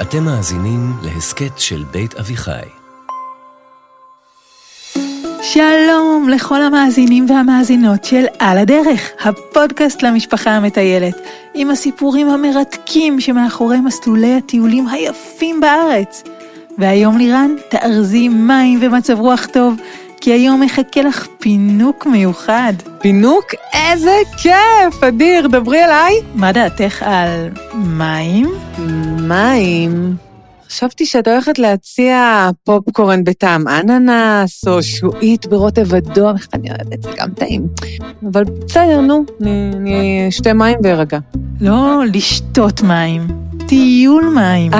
אתם מאזינים להסכת של בית אביחי. שלום לכל המאזינים והמאזינות של על הדרך, הפודקאסט למשפחה המטיילת, עם הסיפורים המרתקים שמאחורי מסלולי הטיולים היפים בארץ. והיום לירן, תארזי מים ומצב רוח טוב, כי היום מחכה לך פינוק מיוחד. פינוק? איזה כיף! אדיר, דברי עליי. מה דעתך על מים? מים? חשבתי שאת הולכת להציע פופקורן בטעם אננס, או שועית ברוטב אדום, איך אני אוהבת את זה גם טעים. אבל בסדר, נו, אני אשתה מים והרגע. לא לשתות מים. טיול מים.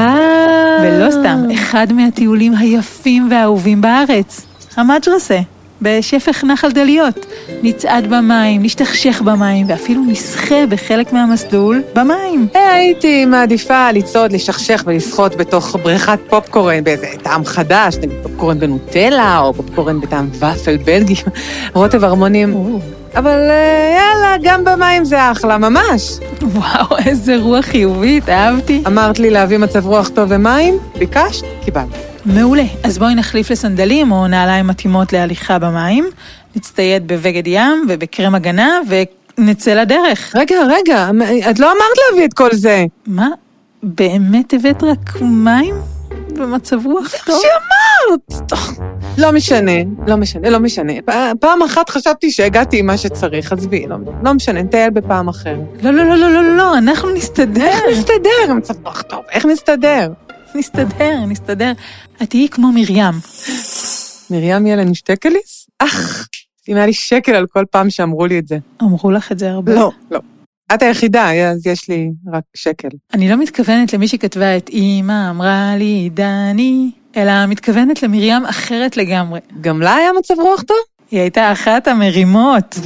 ולא סתם, אחד מהטיולים היפים והאהובים בארץ. המג'רסה, בשפך נחל דליות. נצעד במים, נשתכשך במים, ואפילו נשחה בחלק מהמסלול במים. הייתי מעדיפה לצעוד, לשכשך ולשחות בתוך בריכת פופקורן באיזה טעם חדש, נגיד פופקורן בנוטלה, או פופקורן בטעם ופל בלגי, רוטב הרמונים. אבל יאללה, גם במים זה אחלה, ממש. וואו, איזה רוח חיובית, אהבתי. אמרת לי להביא מצב רוח טוב ומים, ביקשת, קיבלת. מעולה, אז בואי נחליף לסנדלים או נעליים מתאימות להליכה במים, נצטייד בבגד ים ובקרם הגנה ונצא לדרך. רגע, את לא אמרת להביא את כל זה. מה? באמת הבאת רק מים במצב רוח טוב? שאמרת! לא משנה. פעם אחת חשבתי שהגעתי עם מה שצריך, עזבי, לא משנה, נטייל בפעם אחרת. לא, אנחנו נסתדר. איך נסתדר? מצב רוח טוב, איך נסתדר? נסתדר. את תהיי כמו מרים. מרים ילן שטקליס? אם היה לי שקל על כל פעם שאמרו לי את זה. אמרו לך את זה הרבה? לא. את היחידה, אז יש לי רק שקל. אני לא מתכוונת למי שכתבה את אמא אמרה לי דני, אלא מתכוונת למרים אחרת לגמרי. גם לה היה מצב רוח טוב? היא הייתה אחת המרימות.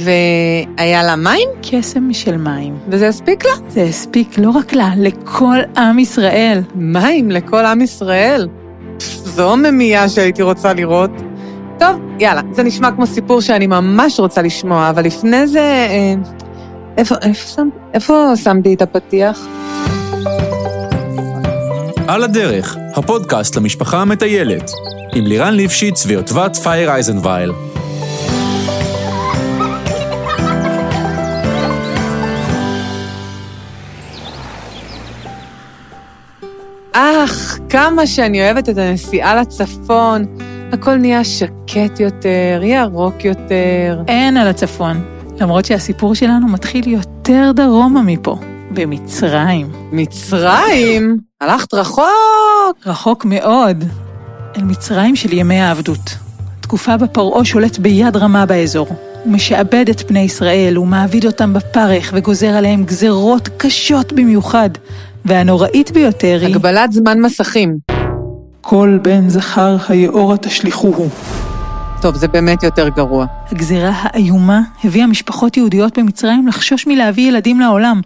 והיה לה מים? קסם של מים. וזה הספיק לה? זה הספיק לא רק לה, לכל עם ישראל. מים לכל עם ישראל? זו ממייה שהייתי רוצה לראות. טוב, יאללה, זה נשמע כמו סיפור שאני ממש רוצה לשמוע, אבל לפני זה... איפה שמתי את הפתיח? על הדרך, הפודקאסט למשפחה המטיילת, עם לירן ליפשיץ ויוטבת פייר אייזנווייל. כמה שאני אוהבת את הנסיעה לצפון, הכל נהיה שקט יותר, ירוק יותר. אין על הצפון, למרות שהסיפור שלנו מתחיל יותר דרומה מפה, במצרים. מצרים? הלכת רחוק? רחוק מאוד, אל מצרים של ימי העבדות. תקופה בפרעה שולט ביד רמה באזור. הוא משעבד את בני ישראל, הוא מעביד אותם בפרך וגוזר עליהם גזרות קשות במיוחד. והנוראית ביותר היא... הגבלת זמן מסכים. כל בן זכר היאורה תשליחוהו. טוב, זה באמת יותר גרוע. הגזרה האיומה הביאה משפחות יהודיות במצרים לחשוש מלהביא ילדים לעולם,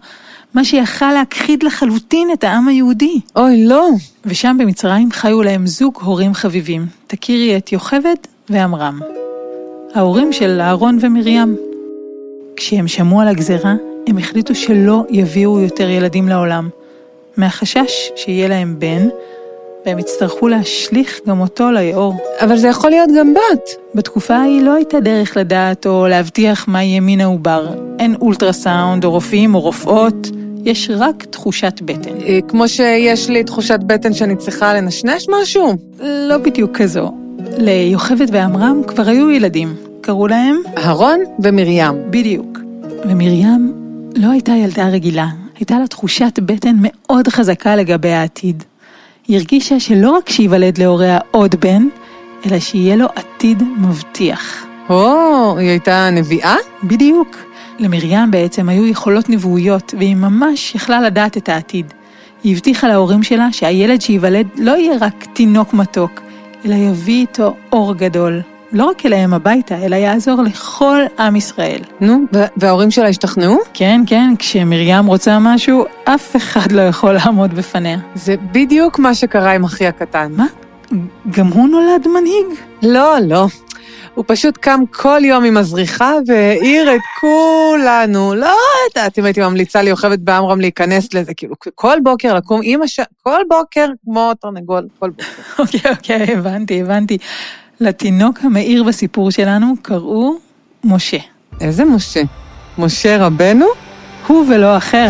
מה שיכל להכחיד לחלוטין את העם היהודי. אוי, לא. ושם במצרים חיו להם זוג הורים חביבים. תכירי את יוכבד ואמרם. ההורים של אהרון ומרים. כשהם שמעו על הגזרה, הם החליטו שלא יביאו יותר ילדים לעולם. מהחשש שיהיה להם בן, והם יצטרכו להשליך גם אותו ליאור. אבל זה יכול להיות גם בת. בתקופה ההיא לא הייתה דרך לדעת או להבטיח מה יהיה מין העובר. אין אולטרסאונד או רופאים או רופאות, יש רק תחושת בטן. כמו שיש לי תחושת בטן שאני צריכה לנשנש משהו? לא בדיוק כזו. ליוכבד ואמרם כבר היו ילדים. קראו להם? אהרון ומרים. בדיוק. ומרים לא הייתה ילדה רגילה. הייתה לה תחושת בטן מאוד חזקה לגבי העתיד. היא הרגישה שלא רק שיוולד להוריה עוד בן, אלא שיהיה לו עתיד מבטיח. היא הייתה נביאה? בדיוק. למרים בעצם היו יכולות נבואיות, והיא ממש יכלה לדעת את העתיד. היא הבטיחה להורים שלה שהילד שיוולד לא יהיה רק תינוק מתוק, אלא יביא איתו אור גדול. לא רק אליהם הביתה, אלא יעזור לכל עם ישראל. נו, וההורים שלה השתכנעו? כן, כשמרים רוצה משהו, אף אחד לא יכול לעמוד בפניה. זה בדיוק מה שקרה עם אחי הקטן. מה? גם הוא נולד מנהיג? לא. הוא פשוט קם כל יום עם הזריחה והעיר את כולנו. לא יודעת אם הייתי ממליצה לי יוכבת באמרם להיכנס לזה, כאילו כל בוקר לקום כל בוקר כמו תרנגול, כל בוקר. אוקיי, הבנתי. לתינוק המאיר בסיפור שלנו קראו משה. איזה משה? משה רבנו? הוא ולא אחר.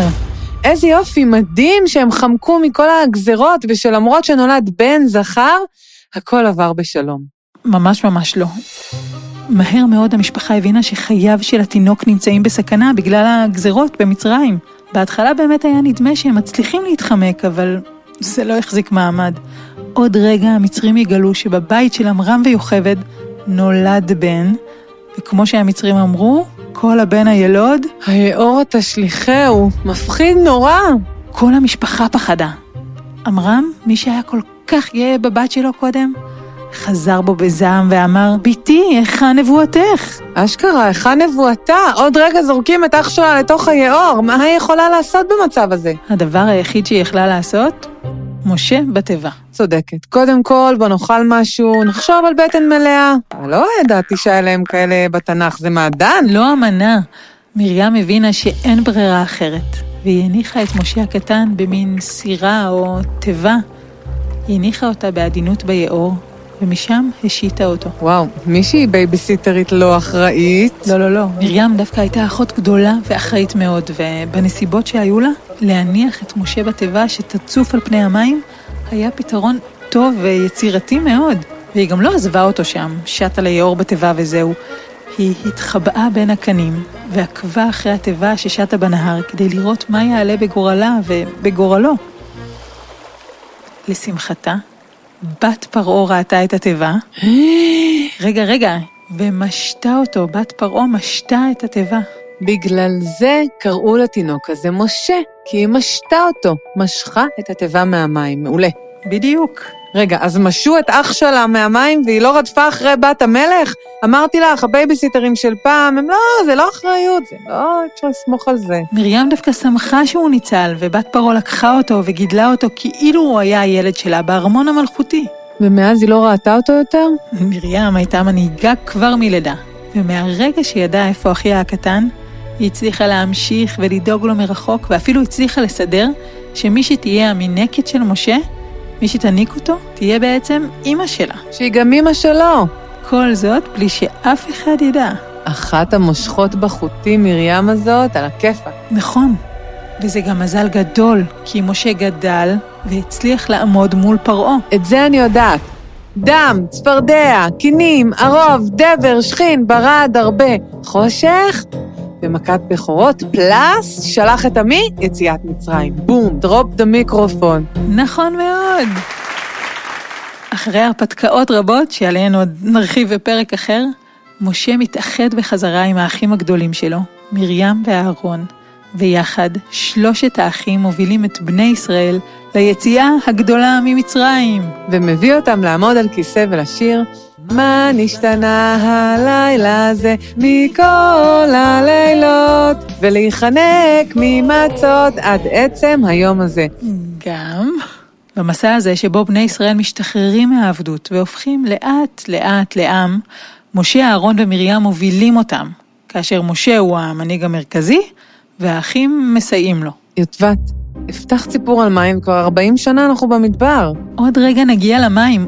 איזה יופי, מדהים שהם חמקו מכל הגזרות, ושלמרות שנולד בן זכר, הכל עבר בשלום. ממש לא. מהר מאוד המשפחה הבינה שחייו של התינוק נמצאים בסכנה בגלל הגזרות במצרים. בהתחלה באמת היה נדמה שהם מצליחים להתחמק, אבל זה לא החזיק מעמד. עוד רגע המצרים יגלו שבבית של אמרם ויוכבד נולד בן, וכמו שהמצרים אמרו, כל הבן הילוד, היאור תשליחהו, מפחיד נורא. כל המשפחה פחדה. אמרם, מי שהיה כל כך גאה בבת שלו קודם, חזר בו בזעם ואמר, ביתי, איכה נבואתך? אשכרה, איכה נבואתה? עוד רגע זורקים את אח שלה לתוך היאור, מה היא יכולה לעשות במצב הזה? הדבר היחיד שהיא יכלה לעשות, משה בטבע. צודקת. קודם כל, בוא נאכל משהו, נחשוב על בטן מלאה. לא ידעתי שהיה להם כאלה בתנך, זה מעדן. לא אמנה. מרים הבינה שאין ברירה אחרת, והיא הניחה את משה הקטן במין סירה או טבע. היא הניחה אותה בעדינות ביאור, ומשם השיטה אותו. וואו, מישהי בייביסיטרית לא אחראית? לא. מרים דווקא הייתה אחות גדולה ואחראית מאוד, ובנסיבות שהיו לה, להניח את משה בטבע שתצוף על פני המים, היה פתרון טוב ויצירתי מאוד. והיא גם לא עזבה אותו שם, שטה ליאור בטבע וזהו. היא התחבאה בין הקנים, ועקבה אחרי הטבע ששטה בנהר, כדי לראות מה יעלה בגורלה ובגורלו. לשמחתה, בת פרעה ראתה את הטבע. רגע, ומשתה אותו, בת פרעה משתה את הטבע. בגלל זה קראו לתינוק הזה משה, כי היא משתה אותו, משכה את הטבע מהמים. מעולה. בדיוק. רגע, אז משו את אח שלה מהמים והיא לא רדפה אחרי בת המלך? אמרתי לך, הבייביסיטרים של פעם, הם לא, זה לא אחריות, זה לא, אפשר לסמוך על זה. מרים דווקא שמחה שהוא ניצל, ובת פרעה לקחה אותו וגידלה אותו כאילו הוא היה הילד שלה בארמון המלכותי. ומאז היא לא ראתה אותו יותר? מרים הייתה מנהיגה כבר מלידה, ומהרגע שידעה איפה אחיה הקטן, היא הצליחה להמשיך ולדאוג לו מרחוק, ואפילו הצליחה לסדר שמי שתהיה המינקת של משה, מי שתניק אותו, תהיה בעצם אמא שלה. שהיא גם אמא שלו. כל זאת בלי שאף אחד ידע. אחת המושכות בחוטים מרים הזאת על הכיפה. נכון, וזה גם מזל גדול, כי משה גדל והצליח לעמוד מול פרעה. את זה אני יודעת. דם, צפרדע, קינים, ערוב, דבר, שכין, ברד, הרבה, חושך, ומכת בכורות, פלס, שלח את עמי, יציאת מצרים. בום, דרופ דה מיקרופון. נכון מאוד. אחרי הרפתקאות רבות, שעליהן עוד נרחיב בפרק אחר, משה מתאחד בחזרה עם האחים הגדולים שלו, מרים ואהרון, ויחד שלושת האחים מובילים את בני ישראל ליציאה הגדולה ממצרים. ומביא אותם לעמוד על כיסא ולשיר, מה נשתנה הלילה הזה מכל הלילות, ולהיחנק ממצות עד עצם היום הזה. גם במסע הזה שבו בני ישראל משתחררים מהעבדות והופכים לאט לאט לעם, משה, אהרון ומרים מובילים אותם, כאשר משה הוא המנהיג המרכזי, והאחים מסייעים לו. יוטבת, אפתח ציפור על מים, כבר 40 שנה אנחנו במדבר. עוד רגע נגיע למים,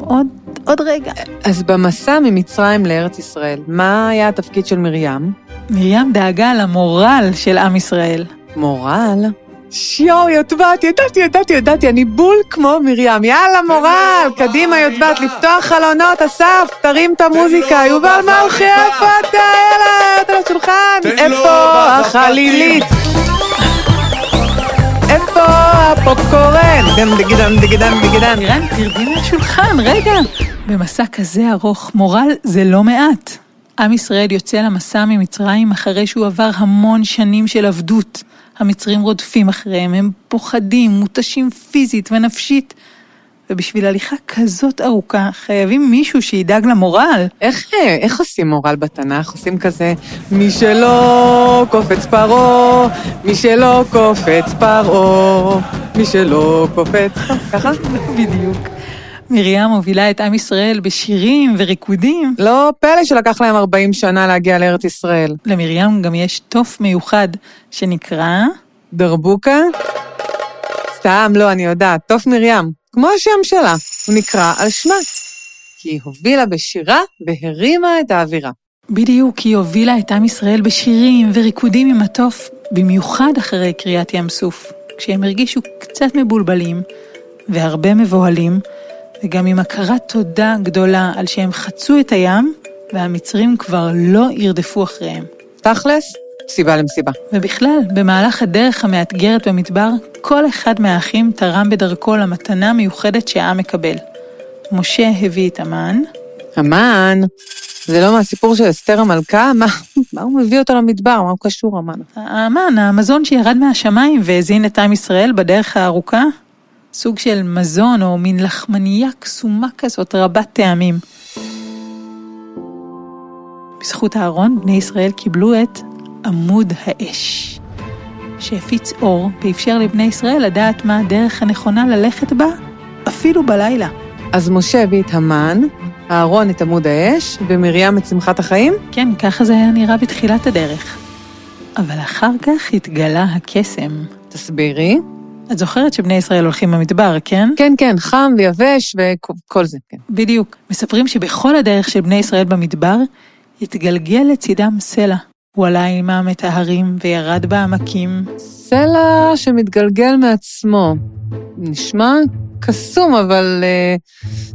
עוד רגע. אז במסע ממצרים לארץ ישראל, מה היה התפקיד של מרים? מרים דאגה למורל של עם ישראל. מורל? שיו, יוטבת, ידעתי, אני בול כמו מרים. יאללה, מורל, קדימה יוטבת, לפתוח חלונות, אסף, תרים את המוזיקה, יובל מלכי, איפה אתה, יאללה, אתה לשולחן, איפה החלילית? איפה הפופקורן? דגידן. מרים, תרדי מהשולחן, רגע. במסע כזה ארוך, מורל זה לא מעט. עם ישראל יוצא למסע ממצרים אחרי שהוא עבר המון שנים של עבדות. המצרים רודפים אחריהם, הם פוחדים, מותשים פיזית ונפשית. ובשביל הליכה כזאת ארוכה, חייבים מישהו שידאג למורל. איך עושים מורל בתנך? עושים כזה, מי שלא קופץ פרעה, מי שלא קופץ פרעה, מי שלא קופץ. ככה? בדיוק. מרים הובילה את עם ישראל בשירים וריקודים. לא פלא שלקח להם 40 שנה להגיע לארץ ישראל. למרים גם יש תוף מיוחד שנקרא... דרבוקה? סתם, לא, אני יודעת. תוף מרים, כמו השם שלה, הוא נקרא על שמה. כי היא הובילה בשירה והרימה את האווירה. בדיוק, היא הובילה את עם ישראל בשירים וריקודים עם התוף, במיוחד אחרי קריאת ים סוף, כשהם הרגישו קצת מבולבלים והרבה מבוהלים, וגם עם הכרת תודה גדולה על שהם חצו את הים, והמצרים כבר לא ירדפו אחריהם. תכלס, סיבה למסיבה. ובכלל, במהלך הדרך המאתגרת במדבר, כל אחד מהאחים תרם בדרכו למתנה מיוחדת שהעם מקבל. משה הביא את המן. המן? זה לא מהסיפור של אסתר המלכה? מה הוא מביא אותו למדבר? מה הוא קשור, המן? המן, המזון שירד מהשמיים והזין את עם ישראל בדרך הארוכה. סוג של מזון או מין לחמניה קסומה כזאת רבת טעמים. בזכות אהרון, בני ישראל קיבלו את עמוד האש, שהפיץ אור ואפשר לבני ישראל לדעת מה הדרך הנכונה ללכת בה, אפילו בלילה. אז משה הביא את המן, אהרון את עמוד האש, ומרים את שמחת החיים? כן, ככה זה היה נראה בתחילת הדרך. אבל אחר כך התגלה הקסם. תסבירי. את זוכרת שבני ישראל הולכים במדבר, כן? כן, כן, חם ויבש וכל זה, כן. בדיוק. מספרים שבכל הדרך של בני ישראל במדבר, התגלגל לצידם סלע. הוא עלה עימם את ההרים וירד בעמקים. סלע שמתגלגל מעצמו. נשמע קסום, אבל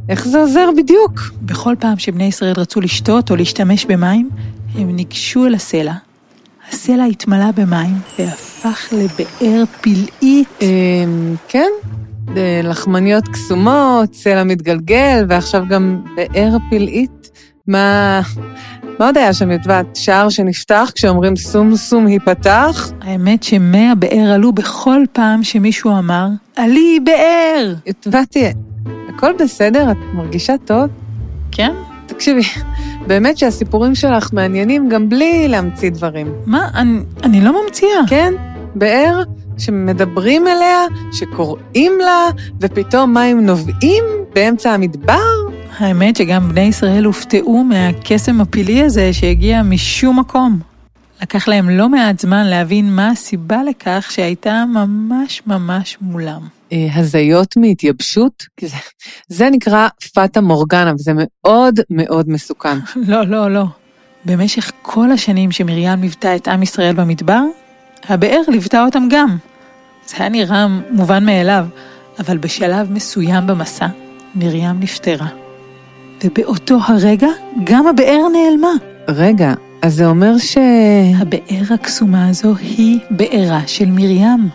איך זה עוזר בדיוק? בכל פעם שבני ישראל רצו לשתות או להשתמש במים, הם ניגשו אל הסלע. הסלע התמלא במים והפך לבאר פלאית. כן, לחמניות קסומות, סלע מתגלגל, ועכשיו גם באר פלאית. מה עוד היה שם יודעת? שער שנפתח כשאומרים סום סום היפתח? האמת שמאה באר עלו בכל פעם שמישהו אמר, עלי באר! יודעת, הכל בסדר? את מרגישה טוב? כן. תקשיבי, באמת שהסיפורים שלך מעניינים גם בלי להמציא דברים. מה? אני לא ממציאה. כן, באר שמדברים אליה, שקוראים לה, ופתאום מים נובעים באמצע המדבר. האמת שגם בני ישראל הופתעו מהקסם הפילי הזה שהגיע משום מקום. לקח להם לא מעט זמן להבין מה הסיבה לכך שהייתה ממש ממש מולם. הזיות מהתייבשות? זה נקרא פאטה מורגנה, וזה מאוד מאוד מסוכן. לא. במשך כל השנים שמרים ליוותה את עם ישראל במדבר, הבאר ליוותה אותם גם. זה היה נראה מובן מאליו, אבל בשלב מסוים במסע, מרים נפטרה. ובאותו הרגע גם הבאר נעלמה. רגע, אז זה אומר ש... הבאר הקסומה הזו היא בארה של מרים.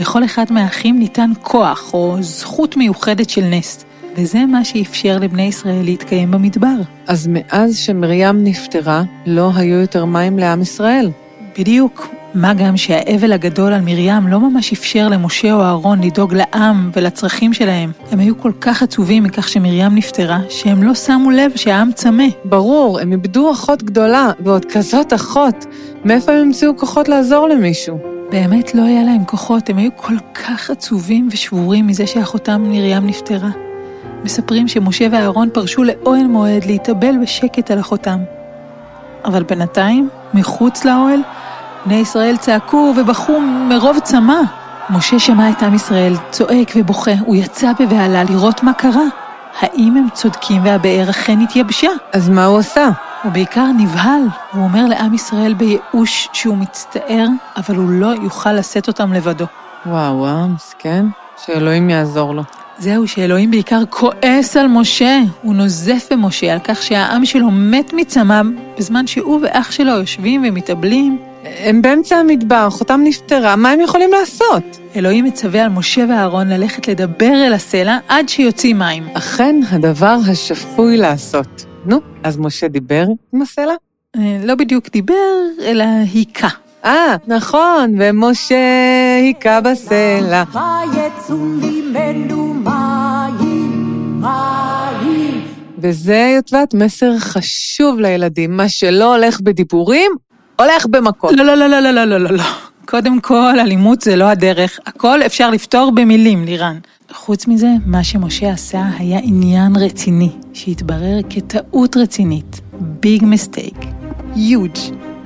לכל אחד מהאחים ניתן כוח או זכות מיוחדת של נס, וזה מה שאפשר לבני ישראל להתקיים במדבר. אז מאז שמרים נפטרה, לא היו יותר מים לעם ישראל. בדיוק. מה גם שהאבל הגדול על מרים לא ממש אפשר למשה או אהרון לדאוג לעם ולצרכים שלהם. הם היו כל כך עצובים מכך שמרים נפטרה, שהם לא שמו לב שהעם צמא. ברור, הם איבדו אחות גדולה, ועוד כזאת אחות. מאיפה הם המציאו כוחות לעזור למישהו? באמת לא היה להם כוחות, הם היו כל כך עצובים ושבורים מזה שאחותם מרים נפטרה. מספרים שמשה ואהרון פרשו לאוהל מועד להתאבל בשקט על אחותם. אבל בינתיים, מחוץ לאוהל, בני ישראל צעקו ובחו מרוב צמא. משה שמע את עם ישראל, צועק ובוכה, הוא יצא בבהלה לראות מה קרה. האם הם צודקים והבאר אכן התייבשה? אז מה הוא עושה? הוא בעיקר נבהל, הוא אומר לעם ישראל בייאוש שהוא מצטער, אבל הוא לא יוכל לשאת אותם לבדו. וואו, מסכן, שאלוהים יעזור לו. זהו, שאלוהים בעיקר כועס על משה, הוא נוזף במשה על כך שהעם שלו מת מצמא, בזמן שהוא ואח שלו יושבים ומתאבלים. הם באמצע המדבר, חותם נפטרה, מה הם יכולים לעשות? אלוהים מצווה על משה ואהרון ללכת לדבר אל הסלע עד שיוציא מים. אכן הדבר השפוי לעשות. נו, אז משה דיבר עם הסלע? לא בדיוק דיבר, אלא היקה. נכון, ומשה היקה בסלע. וזה יודעת מסר חשוב לילדים, מה שלא הולך בדיבורים, הולך במקום. לא, קודם כל, אלימות זה לא הדרך. הכל אפשר לפתור במילים, לירן. חוץ מזה, מה שמשה עשה היה עניין רציני, שהתברר כטעות רצינית. ביג מיסטייק. יוג'.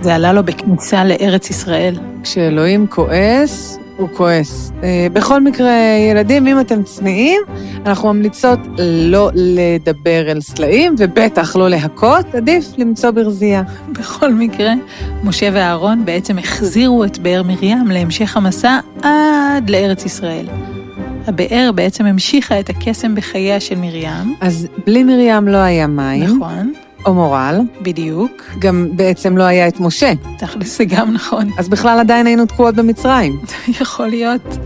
זה עלה לו בכניסה לארץ ישראל. כשאלוהים כועס, הוא כועס. בכל מקרה, ילדים, אם אתם צנועים, אנחנו ממליצות לא לדבר אל סלעים, ובטח לא להכות, עדיף למצוא ברזייה. בכל מקרה, משה ואהרון בעצם החזירו את באר מרים להמשך המסע עד לארץ ישראל. הבאר בעצם המשיכה את הקסם בחייה של מרים. אז בלי מרים לא היה מים. נכון. או מורל. בדיוק. גם בעצם לא היה את משה. תכלס זה גם נכון. אז בכלל עדיין היינו תקועות במצרים. יכול להיות.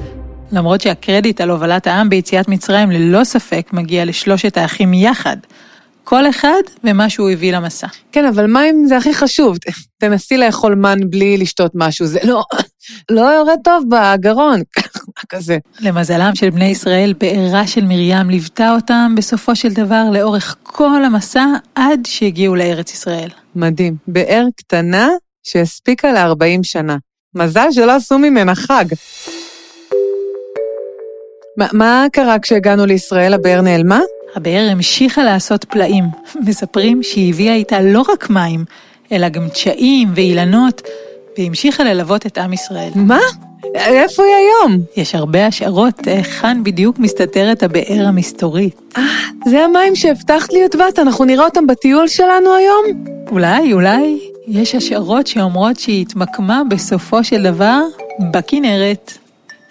למרות שהקרדיט על הובלת העם ביציאת מצרים ללא ספק מגיע לשלושת האחים יחד. כל אחד ומה שהוא הביא למסע. כן, אבל מים זה הכי חשוב. תנסי לאכול מן בלי לשתות משהו. זה לא יורד טוב בגרון. כזה. למזלם של בני ישראל, בעירה של מרים ליוותה אותם בסופו של דבר לאורך כל המסע עד שהגיעו לארץ ישראל. מדהים. בער קטנה שהספיקה ל-40 שנה. מזל שלא עשו ממנה חג. מה קרה כשהגענו לישראל? הבאר נעלמה? הבאר המשיכה לעשות פלאים. מספרים שהיא הביאה איתה לא רק מים, אלא גם תשעים ואילנות, והמשיכה ללוות את עם ישראל. מה? איפה היא היום? יש הרבה השערות, כאן בדיוק מסתתרת הבאר המסתורית. זה המים שהבטחת לי את בת, אנחנו נראה אותם בטיול שלנו היום? אולי, יש השערות שאומרות שהיא התמקמה בסופו של דבר בכינרת.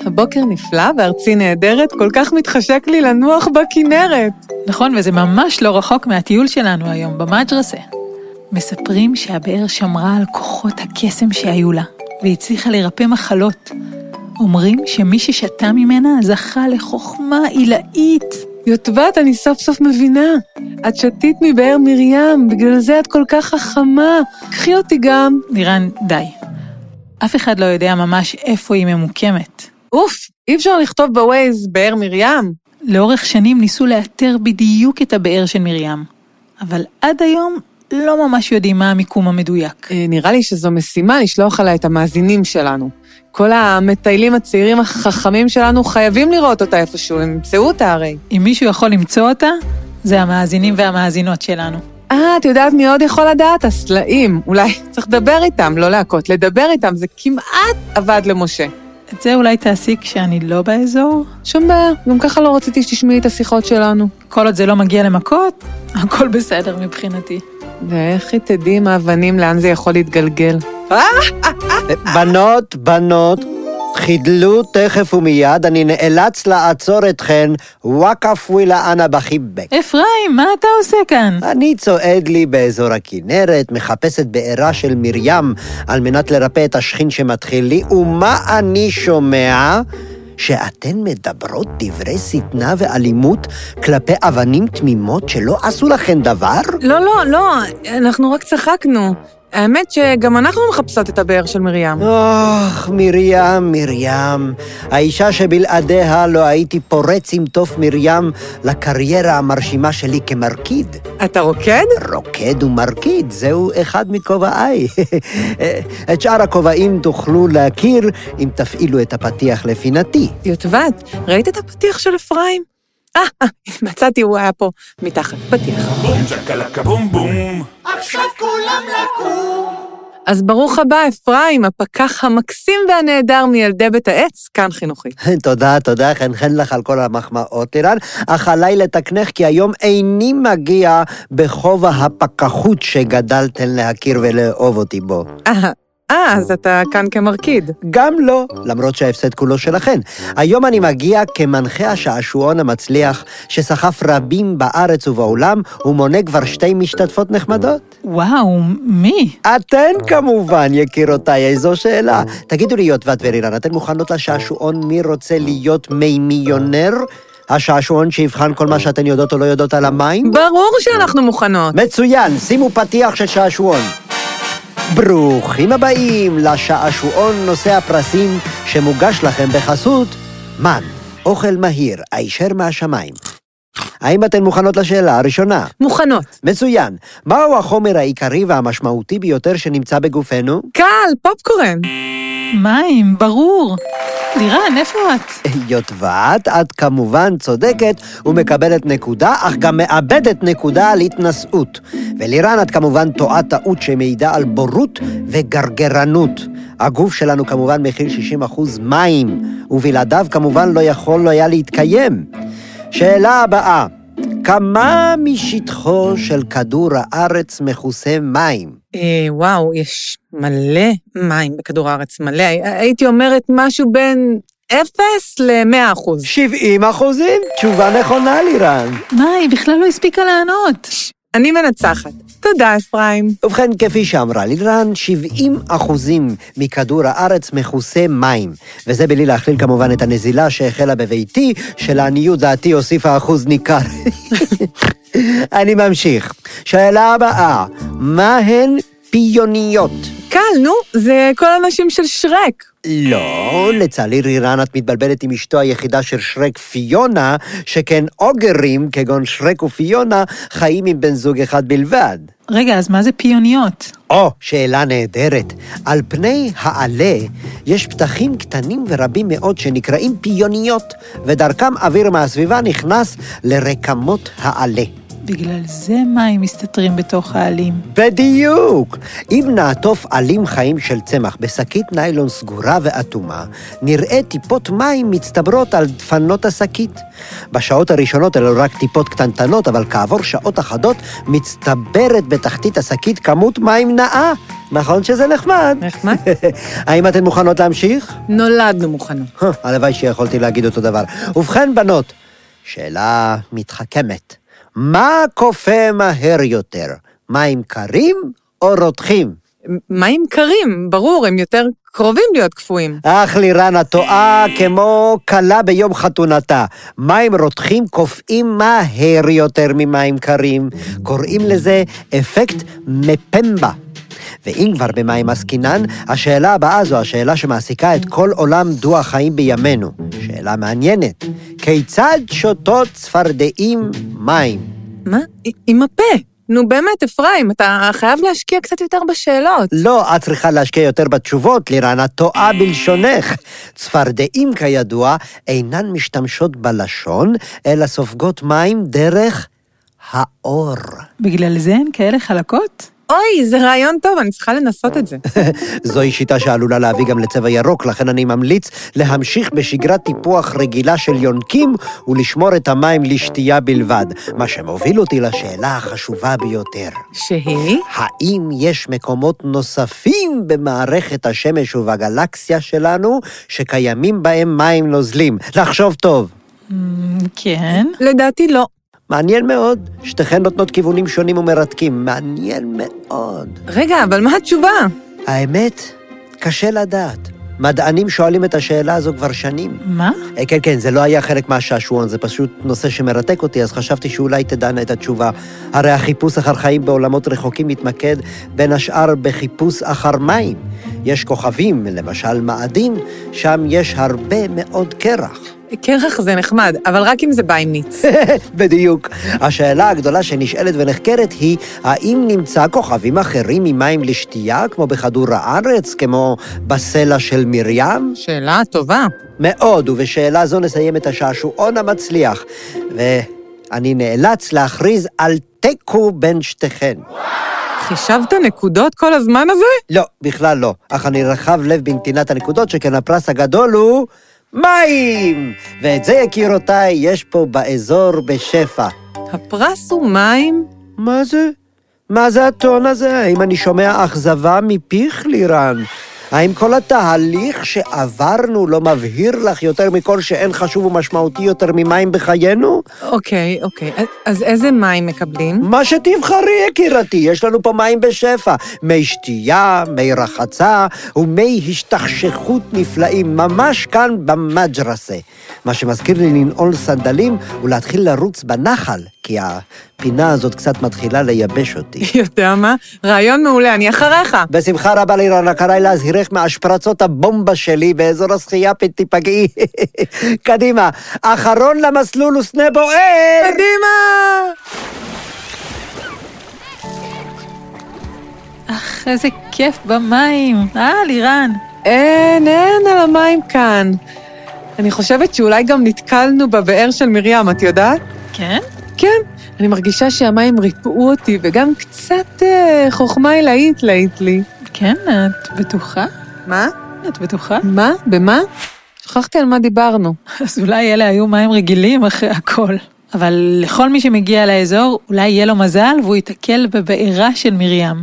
הבוקר נפלא וארצי נהדרת, כל כך מתחשק לי לנוח בכינרת. נכון, וזה ממש לא רחוק מהטיול שלנו היום, במג'רסה. מספרים שהבאר שמרה על כוחות הקסם שהיו לה. והצליחה לרפא מחלות. אומרים שמי ששתה ממנה זכה לחוכמה עילאית. יוטבת, אני סוף סוף מבינה. את שתית מבאר מרים, בגלל זה את כל כך חכמה. קחי אותי גם. לירן, די. אף אחד לא יודע ממש איפה היא ממוקמת. אי אפשר לכתוב בווייז באר מרים. לאורך שנים ניסו לאתר בדיוק את הבאר של מרים. אבל עד היום לא ממש יודעים מה המיקום המדויק. נראה לי שזו משימה לשלוח עליה את המאזינים שלנו. כל המטיילים הצעירים החכמים שלנו חייבים לראות אותה איפשהו, הם ימצאו אותה הרי. אם מישהו יכול למצוא אותה, זה המאזינים והמאזינות שלנו. את יודעת מי עוד יכול לדעת? הסלעים. אולי צריך לדבר איתם, לא להכות. לדבר איתם זה כמעט עבד למשה. את זה אולי תעסיק שאני לא באזור? שום בעיה, גם ככה לא רציתי שתשמעי את השיחות שלנו. כל עוד זה לא מגיע למכות, הכל בסדר מבחינתי. ואיך היא תדעי עם האבנים לאן זה יכול להתגלגל? בנות, חידלו תכף ומיד, אני נאלץ לעצור אתכן, וקפוי לאנה בחיבק. אפרים, מה אתה עושה כאן? אני צועד לי באזור הכינרת, מחפשת בעירה של מרים, על מנת לרפא את השכין שמתחיל לי, ומה אני שומע? שאתן מדברות דברי שטנה ואלימות כלפי אבנים תמימות שלא עשו לכן דבר? לא, אנחנו רק צחקנו. האמת שגם אנחנו מחפשות את הבאר של מרים. מרים, האישה שבלעדיה לא הייתי פורץ עם תוף מרים לקריירה המרשימה שלי כמרקיד. אתה רוקד? רוקד ומרקיד, זהו אחד מכובעיי. את שאר הכובעים תוכלו להכיר אם תפעילו את הפתיח לפינתי. יוטבת, ראית את הפתיח של אפרים? מצאתי, הוא היה פה מתחת פתיח. בום ג'קלקה בום בום. עכשיו כולם לקום. אז ברוך הבא אפרים, הפקח המקסים והנהדר מילדי בית העץ, כאן חינוכית. תודה, חן לך על כל המחמאות, לירן, אך עליי לתקנך כי היום איני מגיע בחובה הפקחות שגדלתן להכיר ולאהוב אותי בו. אז אתה כאן כמרקיד. גם לא, למרות שההפסד כולו שלכן. היום אני מגיע כמנחה השעשועון המצליח, שסחף רבים בארץ ובעולם, ומונה כבר שתי משתתפות נחמדות. וואו, מי? אתן כמובן, יקירותיי, איזו שאלה. תגידו לי, יוטבת ולירן, אתן מוכנות לשעשועון מי רוצה להיות מיליונר? השעשועון שיבחן כל מה שאתן יודעות או לא יודעות על המים? ברור שאנחנו מוכנות. מצוין, שימו פתיח של שעשועון. ברוכים הבאים לשעשועון נושא הפרסים שמוגש לכם בחסות מן, אוכל מהיר, הישר מהשמיים. האם אתן מוכנות לשאלה הראשונה? מוכנות. מצוין. מהו החומר העיקרי והמשמעותי ביותר שנמצא בגופנו? קל, פופקורן. מים, ברור. לירן, איפה את? יוטבת, את כמובן צודקת ומקבלת נקודה, אך גם מאבדת נקודה על התנשאות. ולירן, את כמובן טועה טעות שמעידה על בורות וגרגרנות. הגוף שלנו כמובן מכיל 60% מים, ובלעדיו כמובן לא יכול היה להתקיים. שאלה הבאה, כמה משטחו של כדור הארץ מכוסה מים? וואו, יש מלא מים בכדור הארץ, מלא. הייתי אומרת משהו בין 0% ל-100%. 70%? תשובה נכונה, לירן. מה, היא בכלל לא הספיקה לענות. אני מנצחת. תודה, אפרים. ובכן, כפי שאמרה לירן, 70% מכדור הארץ מכוסה מים. וזה בלי להכליל כמובן את הנזילה שהחלה בביתי, שלעניות דעתי הוסיפה אחוז ניכר. אני ממשיך. שאלה הבאה, מה הן פיוניות? קל, נו, זה כל האנשים של שרק. לא, לצערי לירן, את מתבלבלת עם אשתו היחידה של שרק, פיונה, שכן אוגרים, כגון שרק ופיונה, חיים עם בן זוג אחד בלבד. רגע, אז מה זה פיוניות? שאלה נהדרת. על פני העלה יש פתחים קטנים ורבים מאוד שנקראים פיוניות, ודרכם אוויר מהסביבה נכנס לרקמות העלה. בגלל זה מים מסתתרים בתוך העלים. בדיוק! אם נעטוף עלים חיים של צמח בשקית ניילון סגורה ואטומה, נראה טיפות מים מצטברות על דפנות השקית. בשעות הראשונות אלו רק טיפות קטנטנות, אבל כעבור שעות אחדות מצטברת בתחתית השקית כמות מים נאה. נכון שזה נחמד? נחמד. האם אתן מוכנות להמשיך? נולדנו מוכנות. הלוואי שיכולתי להגיד אותו דבר. ובכן בנות, שאלה מתחכמת. מה קופא מהר יותר? מים קרים או רותחים? מים קרים, ברור, הם יותר קרובים להיות קפואים. אך לירן, הטועה כמו קלה ביום חתונתה. מים רותחים קופאים מהר יותר ממים קרים. קוראים לזה אפקט מפמבה. ואם כבר במים עסקינן, השאלה הבאה זו השאלה שמעסיקה את כל עולם דו החיים בימינו. שאלה מעניינת. כיצד שותות צפרדעים מים? מה? עם הפה. נו באמת, אפרים, אתה חייב להשקיע קצת יותר בשאלות. לא, את צריכה להשקיע יותר בתשובות, לירן, את טועה בלשונך. צפרדעים, כידוע, אינן משתמשות בלשון, אלא סופגות מים דרך האור. בגלל זה הן כאלה חלקות? אוי, זה רעיון טוב, אני צריכה לנסות את זה. זוהי שיטה שעלולה להביא גם לצבע ירוק, לכן אני ממליץ להמשיך בשגרת טיפוח רגילה של יונקים ולשמור את המים לשתייה בלבד, מה שמוביל אותי לשאלה החשובה ביותר. שהיא? האם יש מקומות נוספים במערכת השמש ובגלקסיה שלנו שקיימים בהם מים נוזלים? לחשוב טוב. כן. לדעתי לא. מעניין מאוד, שתיכן נותנות כיוונים שונים ומרתקים, מעניין מאוד. רגע, אבל מה התשובה? האמת, קשה לדעת. מדענים שואלים את השאלה הזו כבר שנים. מה? כן, זה לא היה חלק מהשעשועון, זה פשוט נושא שמרתק אותי, אז חשבתי שאולי תדענה את התשובה. הרי החיפוש אחר חיים בעולמות רחוקים מתמקד בין השאר בחיפוש אחר מים. יש כוכבים, למשל מאדים, שם יש הרבה מאוד קרח. קרח זה נחמד, אבל רק אם זה בא עם ניץ. בדיוק. השאלה הגדולה שנשאלת ונחקרת היא, האם נמצא כוכבים אחרים עם מים לשתייה, כמו בכדור הארץ, כמו בסלע של מרים? שאלה טובה. מאוד, ובשאלה זו נסיים את השעשועון המצליח. ואני נאלץ להכריז על תיקו בין שתיכן. חישבת נקודות כל הזמן הזה? לא, בכלל לא. אך אני רחב לב בנתינת הנקודות, שכן הפרס הגדול הוא... מים! ואת זה, יקירותיי, יש פה באזור בשפע. הפרס הוא מים? מה זה? מה זה הטון הזה? האם אני שומע אכזבה מפיך, לירן? האם כל התהליך שעברנו לא מבהיר לך יותר מכל שאין חשוב ומשמעותי יותר ממים בחיינו? אוקיי. אז איזה מים מקבלים? מה שתבחרי, יקירתי. יש לנו פה מים בשפע. מי שתייה, מי רחצה ומי השתכשכות נפלאים, ממש כאן במג'רסה. מה שמזכיר לי לנעול סנדלים ולהתחיל לרוץ בנחל, כי הפינה הזאת קצת מתחילה לייבש אותי. יודע מה? רעיון מעולה, אני אחריך. בשמחה רבה לירן, הקראי להזהירך מהשפרצות הבומבה שלי באזור השחייה תיפגעי. קדימה, אחרון למסלול וסנה בוער. קדימה! אך, איזה כיף במים. לירן. אין על המים כאן. אני חושבת שאולי גם נתקלנו בבאר של מרים, את יודעת? כן? כן. אני מרגישה שהמים ריפאו אותי, וגם קצת חוכמה אלאית להית לי. כן, את בטוחה? מה? את בטוחה? מה? במה? שכחתי על מה דיברנו. אז אולי אלה היו מים רגילים אחרי הכל. אבל לכל מי שמגיע לאזור, אולי יהיה לו מזל והוא יתקל בבארה של מרים.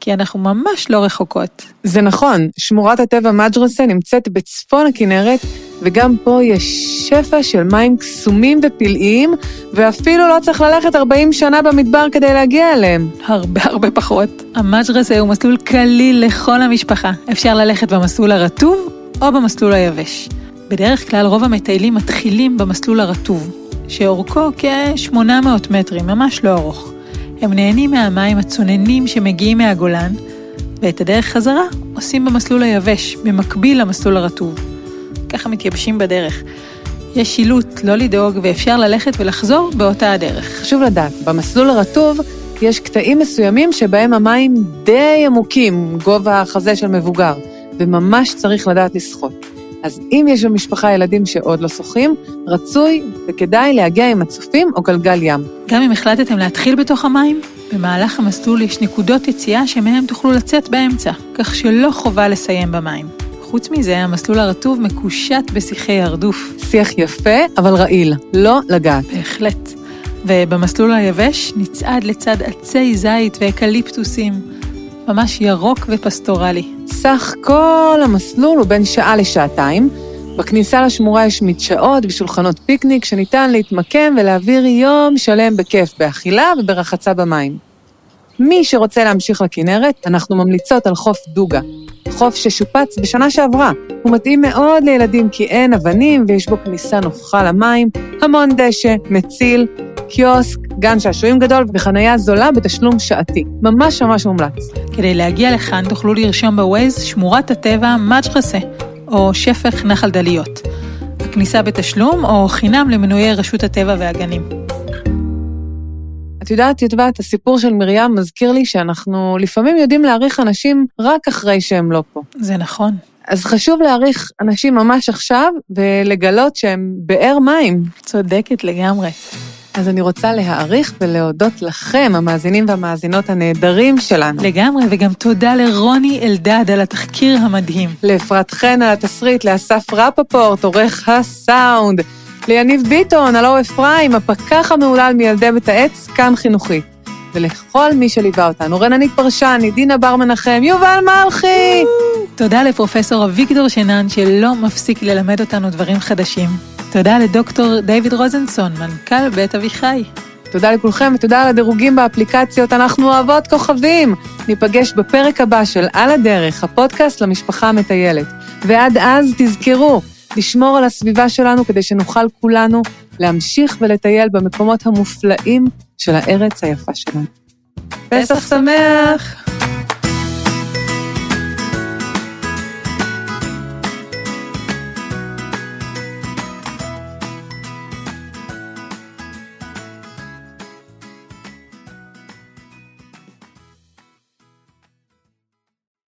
כי אנחנו ממש לא רחוקות. זה נכון, שמורת הטבע מג'רסה נמצאת בצפון הכינרת, וגם פה יש שפע של מים קסומים ופלאיים, ואפילו לא צריך ללכת 40 שנה במדבר כדי להגיע אליהם. הרבה פחות. המג'רסה הוא מסלול קליל לכל המשפחה. אפשר ללכת במסלול הרטוב או במסלול היבש. בדרך כלל רוב המטיילים מתחילים במסלול הרטוב, שאורכו כ-800 מטרים, ממש לא ארוך. הם נהנים מהמים הצוננים שמגיעים מהגולן, ואת הדרך חזרה עושים במסלול היבש, במקביל למסלול הרטוב. ככה מתייבשים בדרך. יש שילוט, לא לדאוג, ואפשר ללכת ולחזור באותה הדרך. חשוב לדעת, במסלול הרטוב יש קטעים מסוימים שבהם המים די עמוקים, גובה החזה של מבוגר, וממש צריך לדעת לשחות. אז אם יש במשפחה ילדים שעוד לא שוחים, רצוי וכדאי להגיע עם הצופים או גלגל ים. גם אם החלטתם להתחיל בתוך המים, במהלך המסלול יש נקודות יציאה שמהם תוכלו לצאת באמצע, כך שלא חובה לסיים במים. חוץ מזה, המסלול הרטוב מקושט בשיחי הרדוף. שיח יפה, אבל רעיל, לא לגעת. בהחלט. ובמסלול היבש נצעד לצד עצי זית ואקליפטוסים, ממש ירוק ופסטורלי. סך כל המסלול הוא בין שעה לשעתיים. בכניסה לשמורה יש מדשאות ושולחנות פיקניק שניתן להתמקם ולהעביר יום שלם בכיף, באכילה וברחצה במים. מי שרוצה להמשיך לכינרת, אנחנו ממליצות על חוף דוגה. חוף ששופץ בשנה שעברה. הוא מתאים מאוד לילדים כי אין אבנים ויש בו כניסה נוחה למים, המון דשא, מציל, קיוסק, גן שעשועים גדול וחנייה זולה בתשלום שעתי. ממש ממש מומלץ. כדי להגיע לכאן תוכלו לרשום בווייז שמורת הטבע מג'רסה או שפך נחל דליות. הכניסה בתשלום או חינם למנויי רשות הטבע והגנים. את יודעת, הסיפור של מרים מזכיר לי שאנחנו לפעמים יודעים להעריך אנשים רק אחרי שהם לא פה. זה נכון. אז חשוב להעריך אנשים ממש עכשיו ולגלות שהם באר מים. צודקת לגמרי. אז אני רוצה להעריך ולהודות לכם, המאזינים והמאזינות הנהדרים שלנו. לגמרי, וגם תודה לרוני אלדד על התחקיר המדהים. לאפרת חן על התסריט, לאסף רפפורט, עורך הסאונד. ליניב ביטון, הלו אפרים, הפקח המעולל מילדי בית העץ, כאן חינוכי. ולכל מי שליווה אותנו, רננית פרשני, דינה בר מנחם, יובל מלכי. תודה לפרופסור אביגדור שנן, שלא מפסיק ללמד אותנו דברים חדשים. תודה לדוקטור דיוויד רוזנסון, מנכ"ל בית אביחי. תודה לכולכם ותודה על הדירוגים באפליקציות, אנחנו אוהבות כוכבים. ניפגש בפרק הבא של על הדרך, הפודקאסט למשפחה המטיילת. ועד אז תזכרו, לשמור על הסביבה שלנו כדי שנוכל כולנו להמשיך ולטייל במקומות המופלאים של הארץ היפה שלנו. פסח שמח!